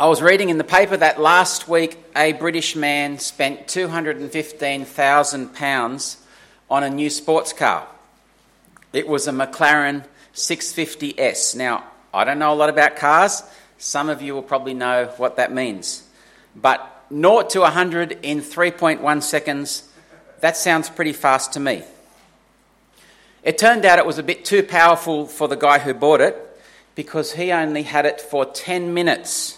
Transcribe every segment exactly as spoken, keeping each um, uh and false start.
I was reading in the paper that last week a British man spent two hundred fifteen thousand pounds on a new sports car. It was a McLaren six fifty S. Now, I don't know a lot about cars. Some of you will probably know what that means. But zero to one hundred in three point one seconds, that sounds pretty fast to me. It turned out it was a bit too powerful for the guy who bought it because he only had it for ten minutes.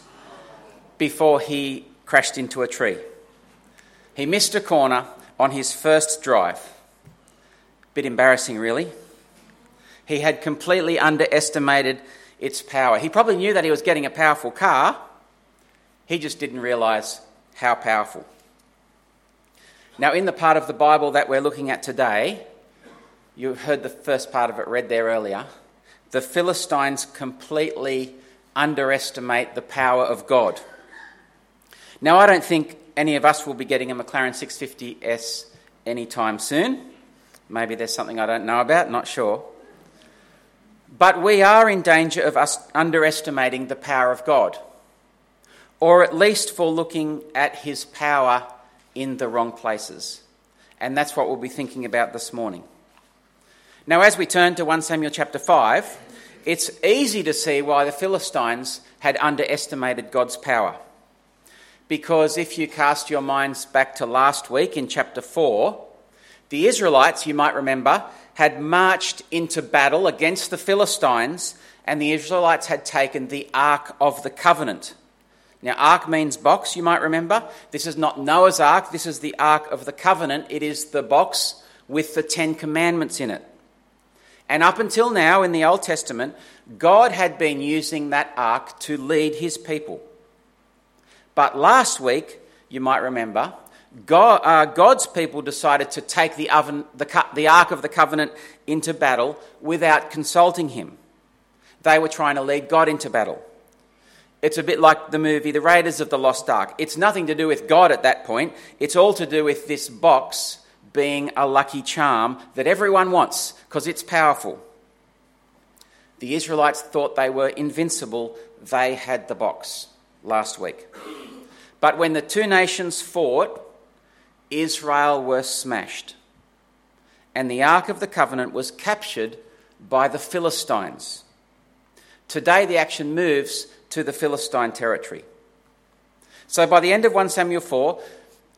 Before he crashed into a tree. He missed a corner on his first drive. Bit embarrassing, really. He had completely underestimated its power. He probably knew that he was getting a powerful car. He just didn't realise how powerful. Now, in the part of the Bible that we're looking at today, you heard the first part of it read there earlier, the Philistines completely underestimate the power of God. Now, I don't think any of us will be getting a McLaren six fifty S anytime soon. Maybe there's something I don't know about, not sure. But we are in danger of us underestimating the power of God, or at least for looking at his power in the wrong places. And that's what we'll be thinking about this morning. Now, as we turn to First Samuel chapter five, it's easy to see why the Philistines had underestimated God's power. Because if you cast your minds back to last week in chapter four, the Israelites, you might remember, had marched into battle against the Philistines, and the Israelites had taken the Ark of the Covenant. Now, Ark means box, you might remember. This is not Noah's Ark, this is the Ark of the Covenant. It is the box with the Ten Commandments in it. And up until now in the Old Testament, God had been using that Ark to lead his people. But last week, you might remember, God, uh, God's people decided to take the, oven, the, the Ark of the Covenant into battle without consulting him. They were trying to lead God into battle. It's a bit like the movie The Raiders of the Lost Ark. It's nothing to do with God at that point. It's all to do with this box being a lucky charm that everyone wants because it's powerful. The Israelites thought they were invincible. They had the box last week. But when the two nations fought, Israel were smashed. And the Ark of the Covenant was captured by the Philistines. Today the action moves to the Philistine territory. So by the end of First Samuel four,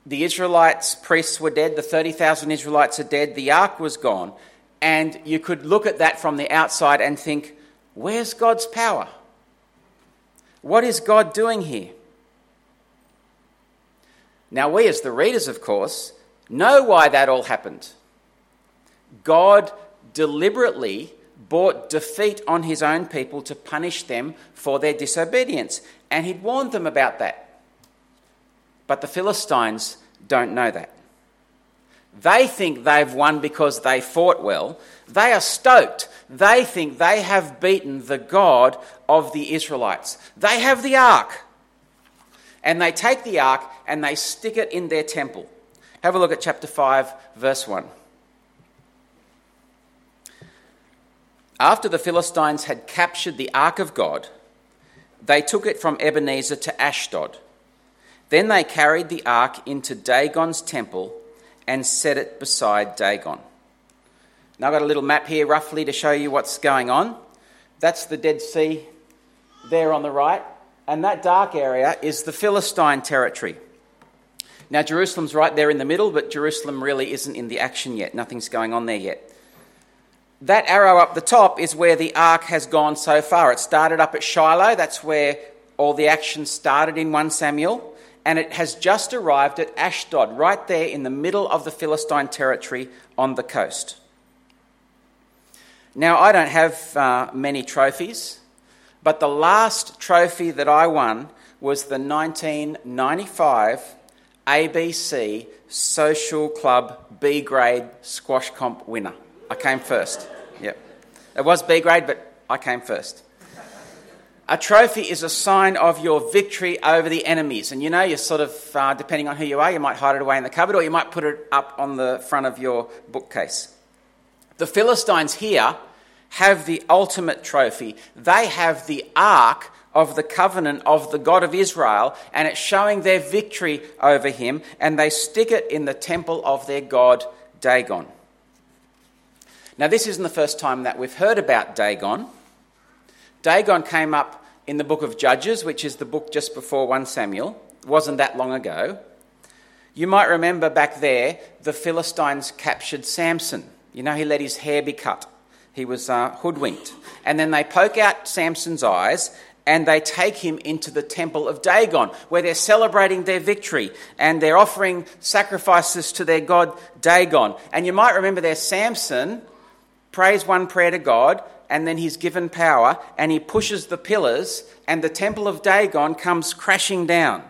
the Israelites' priests were dead, the thirty thousand Israelites are dead, the Ark was gone. And you could look at that from the outside and think, where's God's power? What is God doing here? Now, we as the readers, of course, know why that all happened. God deliberately brought defeat on his own people to punish them for their disobedience, and he'd warned them about that. But the Philistines don't know that. They think they've won because they fought well. They are stoked. They think they have beaten the God of the Israelites. They have the ark. And they take the ark and they stick it in their temple. Have a look at chapter five, verse one. After the Philistines had captured the ark of God, they took it from Ebenezer to Ashdod. Then they carried the ark into Dagon's temple and set it beside Dagon. Now I've got a little map here roughly to show you what's going on. That's the Dead Sea there on the right. And that dark area is the Philistine territory. Now Jerusalem's right there in the middle, but Jerusalem really isn't in the action yet. Nothing's going on there yet. That arrow up the top is where the ark has gone so far. It started up at Shiloh. That's where all the action started in First Samuel. And it has just arrived at Ashdod, right there in the middle of the Philistine territory on the coast. Now, I don't have uh, many trophies, but the last trophy that I won was the nineteen ninety-five A B C Social Club B-grade squash comp winner. I came first. Yep. It was B-grade, but I came first. A trophy is a sign of your victory over the enemies. And you know, you're sort of, uh, depending on who you are, you might hide it away in the cupboard or you might put it up on the front of your bookcase. The Philistines here have the ultimate trophy. They have the ark of the covenant of the God of Israel, and it's showing their victory over him, and they stick it in the temple of their god Dagon. Now, this isn't the first time that we've heard about Dagon. Dagon came up in the book of Judges, which is the book just before First Samuel. It wasn't that long ago. You might remember back there, the Philistines captured Samson. You know, he let his hair be cut. He was uh, hoodwinked. And then they poke out Samson's eyes and they take him into the temple of Dagon, where they're celebrating their victory and they're offering sacrifices to their god Dagon. And you might remember there, Samson prays one prayer to God and then he's given power and he pushes the pillars and the temple of Dagon comes crashing down.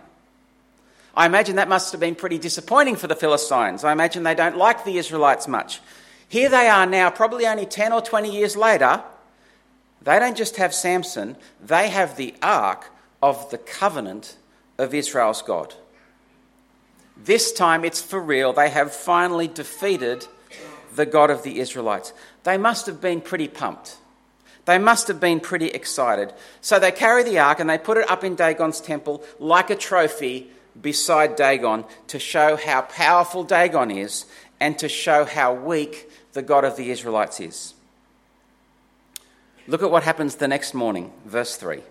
I imagine that must have been pretty disappointing for the Philistines. I imagine they don't like the Israelites much. Here they are now, probably only ten or twenty years later. They don't just have Samson, they have the Ark of the Covenant of Israel's God. This time it's for real. They have finally defeated the God of the Israelites. They must have been pretty pumped. They must have been pretty excited. So they carry the Ark and they put it up in Dagon's temple like a trophy beside Dagon to show how powerful Dagon is and to show how weak the God of the Israelites is. Look at what happens the next morning, verse three.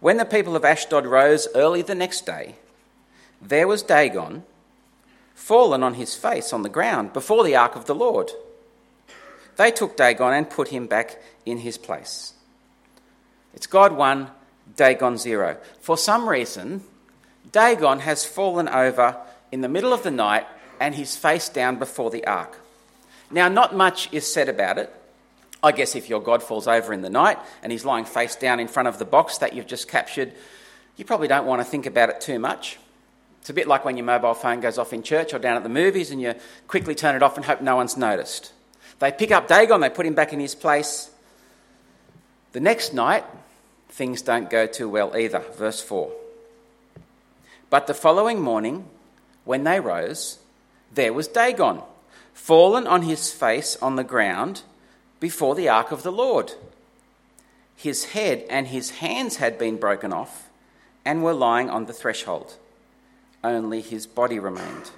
When the people of Ashdod rose early the next day, there was Dagon fallen on his face on the ground before the ark of the Lord. They took Dagon and put him back in his place. It's God one, Dagon zero. For some reason, Dagon has fallen over in the middle of the night and he's face down before the ark. Now, not much is said about it. I guess if your god falls over in the night and he's lying face down in front of the box that you've just captured, you probably don't want to think about it too much. It's a bit like when your mobile phone goes off in church or down at the movies and you quickly turn it off and hope no one's noticed. They pick up Dagon, they put him back in his place. The next night, things don't go too well either. Verse four. But the following morning, when they rose, there was Dagon, fallen on his face on the ground before the ark of the Lord. His head and his hands had been broken off and were lying on the threshold. Only his body remained.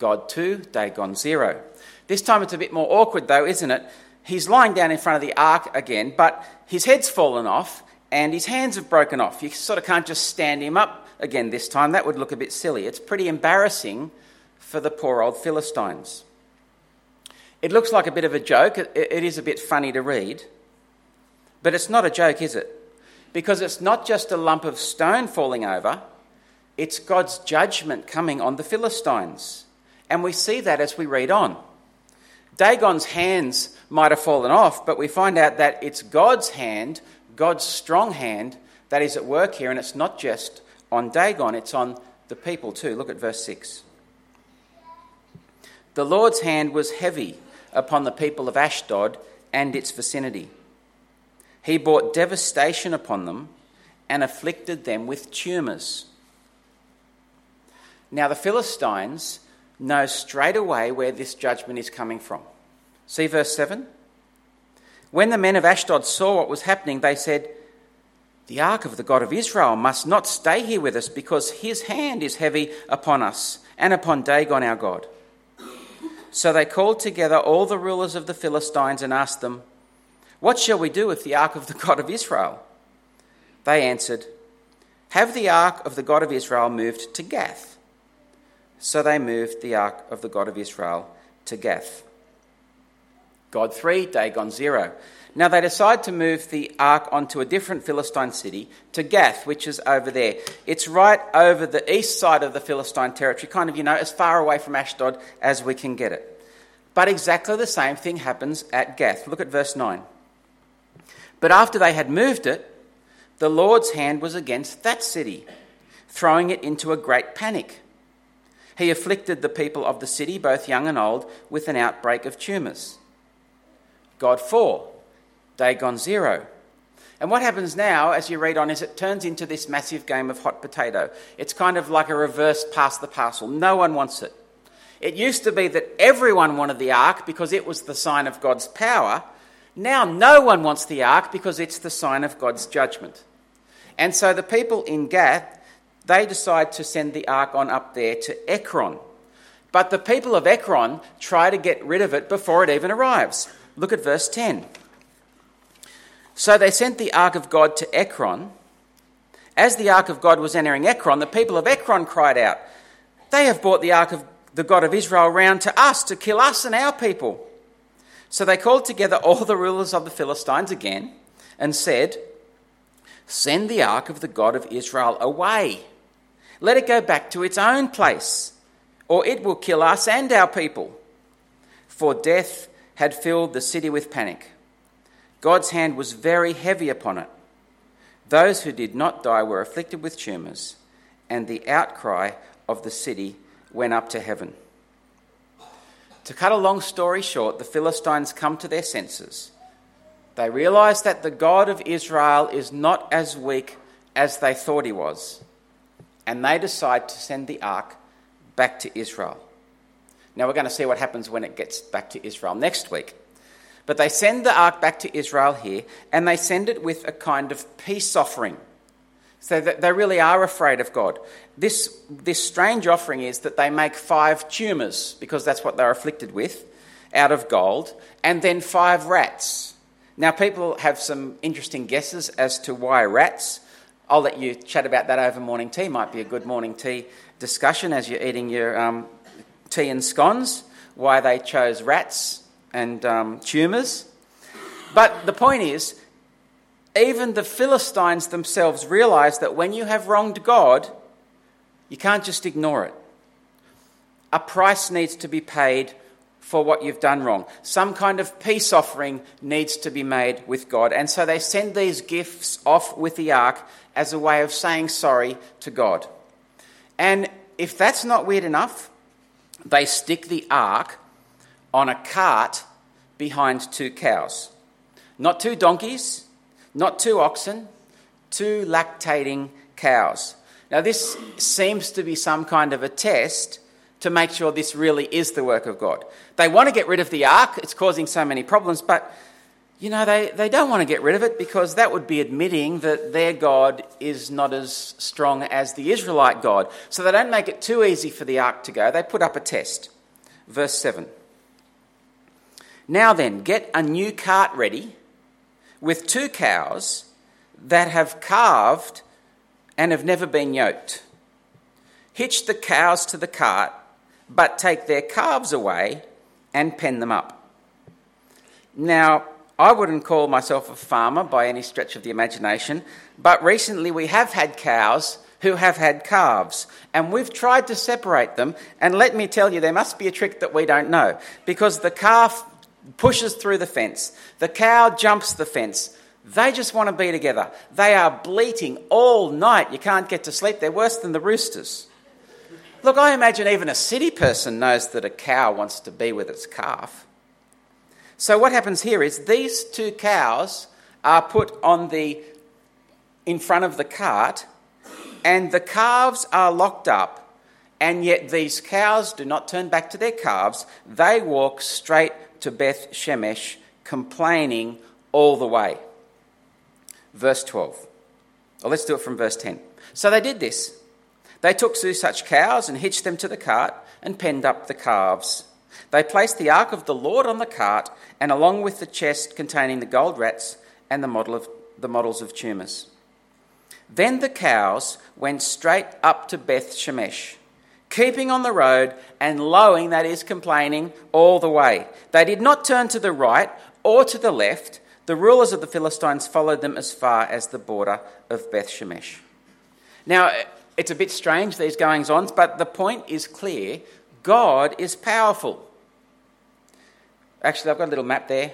God two, Dagon zero. This time it's a bit more awkward though, isn't it? He's lying down in front of the ark again, but his head's fallen off and his hands have broken off. You sort of can't just stand him up again this time. That would look a bit silly. It's pretty embarrassing for the poor old Philistines. It looks like a bit of a joke. It is a bit funny to read. But it's not a joke, is it? Because it's not just a lump of stone falling over. It's God's judgment coming on the Philistines. And we see that as we read on. Dagon's hands might have fallen off, but we find out that it's God's hand, God's strong hand, that is at work here. And it's not just on Dagon, it's on the people too. Look at verse six. The Lord's hand was heavy upon the people of Ashdod and its vicinity. He brought devastation upon them and afflicted them with tumors. Now the Philistines know straight away where this judgment is coming from. See verse seven? When the men of Ashdod saw what was happening, they said, "The ark of the God of Israel must not stay here with us, because his hand is heavy upon us and upon Dagon our God." So they called together all the rulers of the Philistines and asked them, "What shall we do with the ark of the God of Israel?" They answered, "Have the ark of the God of Israel moved to Gath." So they moved the ark of the God of Israel to Gath. God three, Dagon zero. Now they decide to move the ark onto a different Philistine city, to Gath, which is over there. It's right over the east side of the Philistine territory, kind of, you know, as far away from Ashdod as we can get it. But exactly the same thing happens at Gath. Look at verse nine. But after they had moved it, the Lord's hand was against that city, throwing it into a great panic. He afflicted the people of the city, both young and old, with an outbreak of tumors. God four, Dagon zero. And what happens now, as you read on, is it turns into this massive game of hot potato. It's kind of like a reverse pass the parcel. No one wants it. It used to be that everyone wanted the ark because it was the sign of God's power. Now no one wants the ark because it's the sign of God's judgment. And so the people in Gath, they decide to send the ark on up there to Ekron. But the people of Ekron try to get rid of it before it even arrives. Look at verse ten. So they sent the ark of God to Ekron. As the ark of God was entering Ekron, the people of Ekron cried out, "They have brought the ark of the God of Israel round to us to kill us and our people." So they called together all the rulers of the Philistines again and said, "Send the ark of the God of Israel away. Let it go back to its own place, or it will kill us and our people." For death had filled the city with panic. God's hand was very heavy upon it. Those who did not die were afflicted with tumours, and the outcry of the city went up to heaven. To cut a long story short, the Philistines come to their senses. They realize that the God of Israel is not as weak as they thought he was, and they decide to send the ark back to Israel. Now we're going to see what happens when it gets back to Israel next week. But they send the ark back to Israel here, and they send it with a kind of peace offering. So that they really are afraid of God. This, this strange offering is that they make five tumors, because that's what they're afflicted with, out of gold, and then five rats. Now, people have some interesting guesses as to why rats. I'll let you chat about that over morning tea. Might be a good morning tea discussion as you're eating your um, tea and scones, why they chose rats and um, tumours. But the point is, even the Philistines themselves realise that when you have wronged God, you can't just ignore it. A price needs to be paid for what you've done wrong. Some kind of peace offering needs to be made with God. And so they send these gifts off with the ark as a way of saying sorry to God. And if that's not weird enough, they stick the ark on a cart behind two cows. Not two donkeys, not two oxen, two lactating cows. Now this seems to be some kind of a test to make sure this really is the work of God. They want to get rid of the ark. It's causing so many problems. But, you know, they, they don't want to get rid of it because that would be admitting that their God is not as strong as the Israelite God. So they don't make it too easy for the ark to go. They put up a test. Verse seven. "Now then, get a new cart ready with two cows that have calved and have never been yoked. Hitch the cows to the cart, but take their calves away and pen them up." Now, I wouldn't call myself a farmer by any stretch of the imagination, but recently we have had cows who have had calves, and we've tried to separate them, and let me tell you, there must be a trick that we don't know, because the calf pushes through the fence, the cow jumps the fence. They just want to be together. They are bleating all night. You can't get to sleep. They're worse than the roosters. Look, I imagine even a city person knows that a cow wants to be with its calf. So what happens here is these two cows are put on the in front of the cart, and the calves are locked up, and yet these cows do not turn back to their calves. They walk straight to Beth Shemesh, complaining all the way. Verse twelve. Well, let's do it from verse ten. "So they did this. They took two such cows and hitched them to the cart and penned up the calves. They placed the ark of the Lord on the cart, and along with the chest containing the gold rats and the model of the models of tumors. Then the cows went straight up to Beth Shemesh, keeping on the road and lowing," that is complaining, "all the way. They did not turn to the right or to the left. The rulers of the Philistines followed them as far as the border of Beth Shemesh." Now, it's a bit strange, these goings-ons, but the point is clear. God is powerful. Actually, I've got a little map there.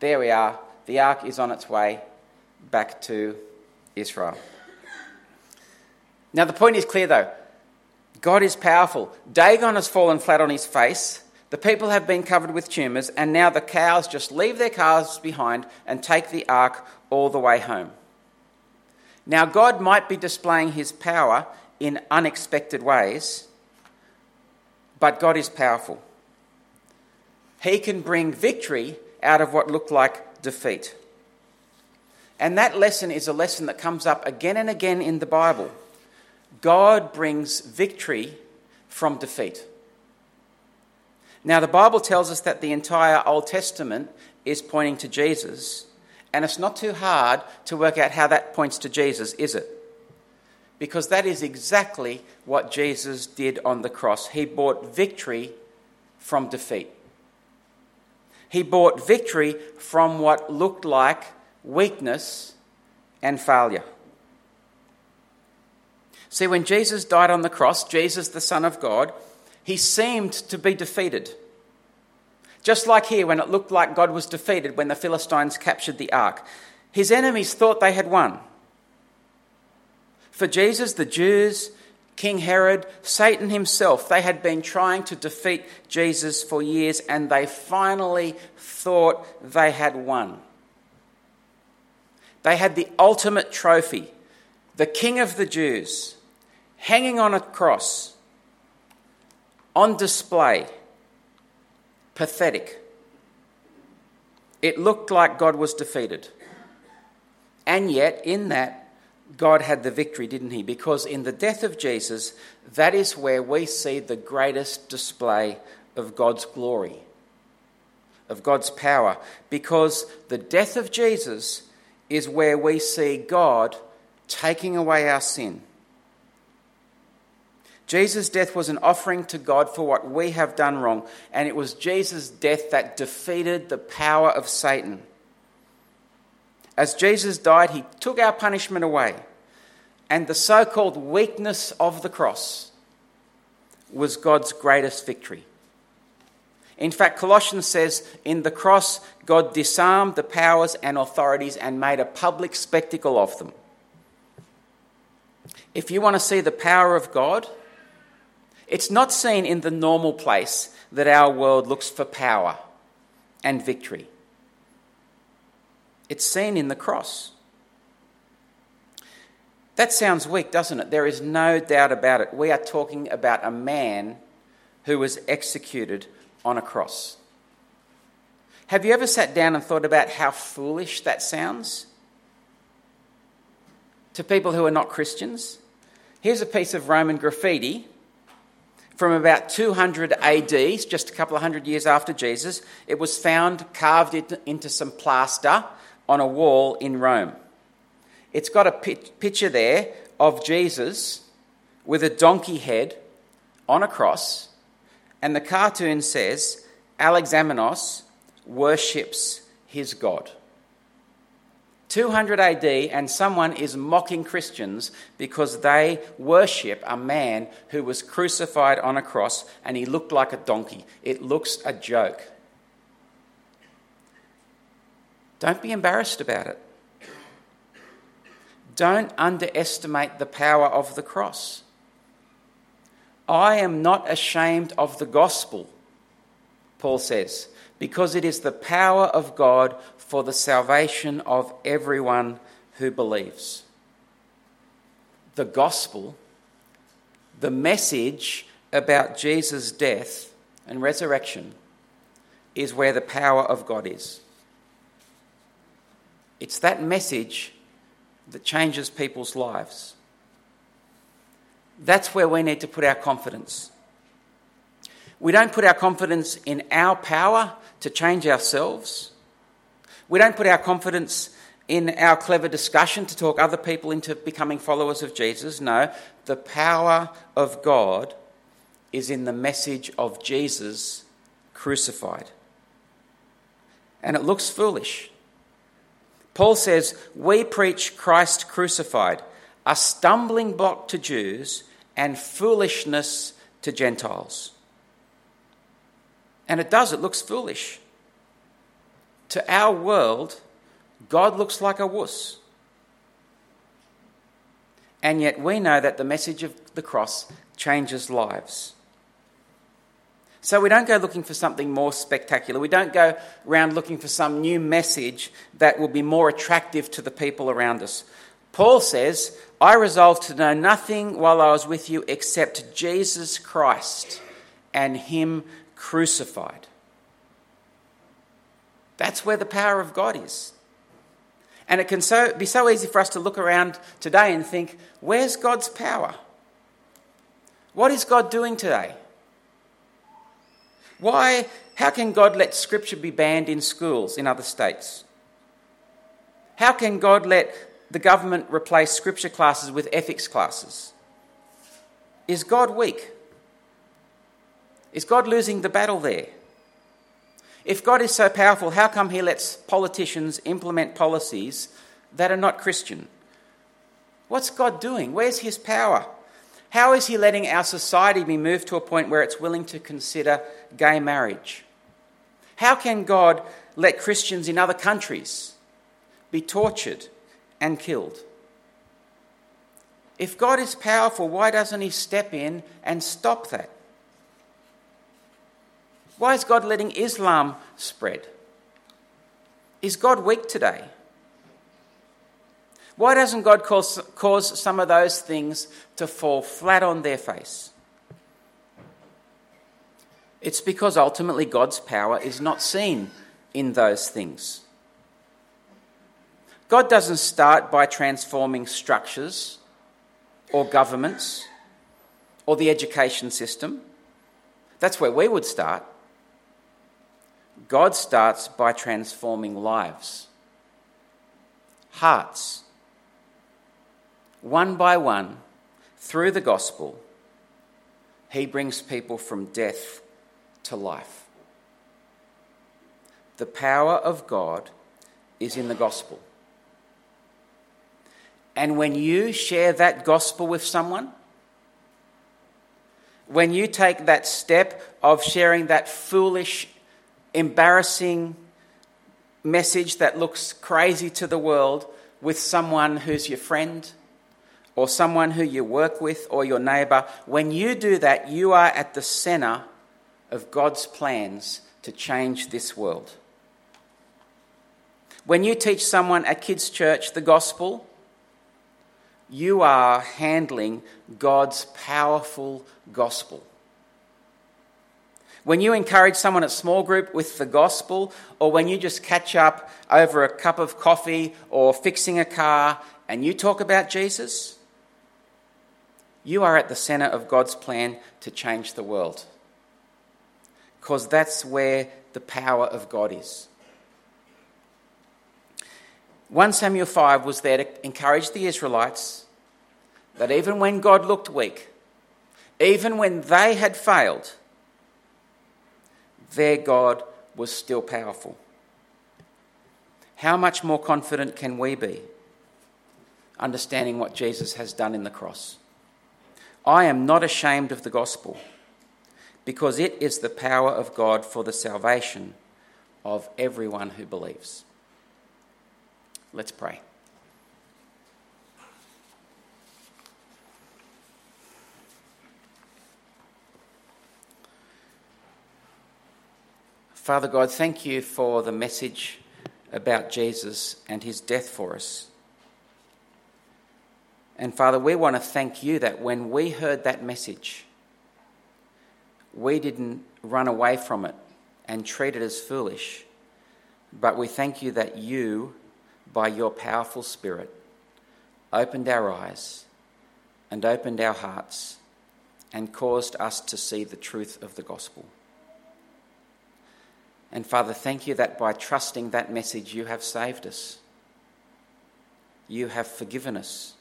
There we are. The ark is on its way back to Israel. Now, the point is clear, though. God is powerful. Dagon has fallen flat on his face. The people have been covered with tumours, and now the cows just leave their calves behind and take the ark all the way home. Now, God might be displaying his power in unexpected ways, but God is powerful. He can bring victory out of what looked like defeat. And that lesson is a lesson that comes up again and again in the Bible. God brings victory from defeat. Now, the Bible tells us that the entire Old Testament is pointing to Jesus, and it's not too hard to work out how that points to Jesus, is it? Because that is exactly what Jesus did on the cross. He bought victory from defeat. He bought victory from what looked like weakness and failure. See, when Jesus died on the cross, Jesus, the Son of God, he seemed to be defeated. Just like here, when it looked like God was defeated when the Philistines captured the ark. His enemies thought they had won. For Jesus, the Jews, King Herod, Satan himself, they had been trying to defeat Jesus for years, and they finally thought they had won. They had the ultimate trophy, the King of the Jews, hanging on a cross, on display, pathetic. It looked like God was defeated. And yet, in that, God had the victory, didn't he? Because in the death of Jesus, that is where we see the greatest display of God's glory, of God's power. Because the death of Jesus is where we see God taking away our sin. Jesus' death was an offering to God for what we have done wrong, and it was Jesus' death that defeated the power of Satan. As Jesus died, he took our punishment away, and the so-called weakness of the cross was God's greatest victory. In fact, Colossians says, in the cross, God disarmed the powers and authorities and made a public spectacle of them. If you want to see the power of God, it's not seen in the normal place that our world looks for power and victory. It's seen in the cross. That sounds weak, doesn't it? There is no doubt about it. We are talking about a man who was executed on a cross. Have you ever sat down and thought about how foolish that sounds to people who are not Christians? Here's a piece of Roman graffiti from about two hundred A D, just a couple of hundred years after Jesus. It was found carved into some plaster on a wall in Rome. It's got a picture there of Jesus with a donkey head on a cross, and the cartoon says, Alexamenos worships his God. two hundred A D, and someone is mocking Christians because they worship a man who was crucified on a cross and he looked like a donkey. It looks a joke. Don't be embarrassed about it. Don't underestimate the power of the cross. I am not ashamed of the gospel, Paul says, because it is the power of God for the salvation of everyone who believes. The gospel, the message about Jesus' death and resurrection, is where the power of God is. It's that message that changes people's lives. That's where we need to put our confidence. We don't put our confidence in our power to change ourselves. We don't put our confidence in our clever discussion to talk other people into becoming followers of Jesus. No, the power of God is in the message of Jesus crucified. And it looks foolish. Paul says, we preach Christ crucified, a stumbling block to Jews and foolishness to Gentiles. And it does, it looks foolish. To our world, God looks like a wuss. And yet we know that the message of the cross changes lives. So we don't go looking for something more spectacular. We don't go around looking for some new message that will be more attractive to the people around us. Paul says, I resolved to know nothing while I was with you except Jesus Christ and him crucified. That's where the power of God is. And it can so be so easy for us to look around today and think, where's God's power? What is God doing today? Why, how can God let Scripture be banned in schools in other states? How can God let the government replace Scripture classes with ethics classes? Is God weak? Is God losing the battle there? If God is so powerful, how come he lets politicians implement policies that are not Christian? What's God doing? Where's his power? How is he letting our society be moved to a point where it's willing to consider gay marriage? How can God let Christians in other countries be tortured and killed? If God is powerful, why doesn't he step in and stop that? Why is God letting Islam spread? Is God weak today? Why doesn't God cause, cause some of those things to fall flat on their face? It's because ultimately God's power is not seen in those things. God doesn't start by transforming structures or governments or the education system. That's where we would start. God starts by transforming lives, hearts, one by one, through the gospel, he brings people from death to life. The power of God is in the gospel. And when you share that gospel with someone, when you take that step of sharing that foolish, embarrassing message that looks crazy to the world with someone who's your friend, or someone who you work with, or your neighbour, when you do that, you are at the centre of God's plans to change this world. When you teach someone at kids' church the gospel, you are handling God's powerful gospel. When you encourage someone at small group with the gospel, or when you just catch up over a cup of coffee or fixing a car and you talk about Jesus, you are at the centre of God's plan to change the world, because that's where the power of God is. First Samuel five was there to encourage the Israelites that even when God looked weak, even when they had failed, their God was still powerful. How much more confident can we be, understanding what Jesus has done in the cross? I am not ashamed of the gospel, because it is the power of God for the salvation of everyone who believes. Let's pray. Father God, thank you for the message about Jesus and his death for us. And Father, we want to thank you that when we heard that message, we didn't run away from it and treat it as foolish, but we thank you that you, by your powerful Spirit, opened our eyes and opened our hearts and caused us to see the truth of the gospel. And Father, thank you that by trusting that message, you have saved us. You have forgiven us.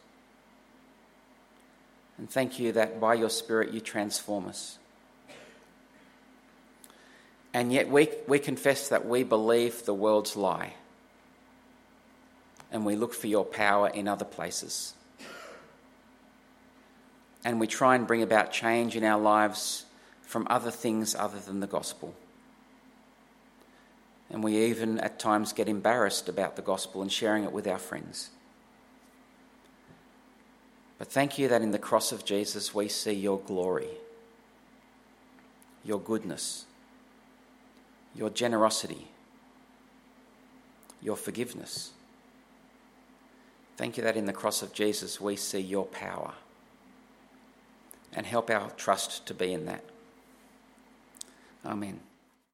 And thank you that by your Spirit, you transform us. And yet we, we confess that we believe the world's lie, and we look for your power in other places. And we try and bring about change in our lives from other things other than the gospel. And we even at times get embarrassed about the gospel and sharing it with our friends. But thank you that in the cross of Jesus we see your glory, your goodness, your generosity, your forgiveness. Thank you that in the cross of Jesus we see your power, and help our trust to be in that. Amen.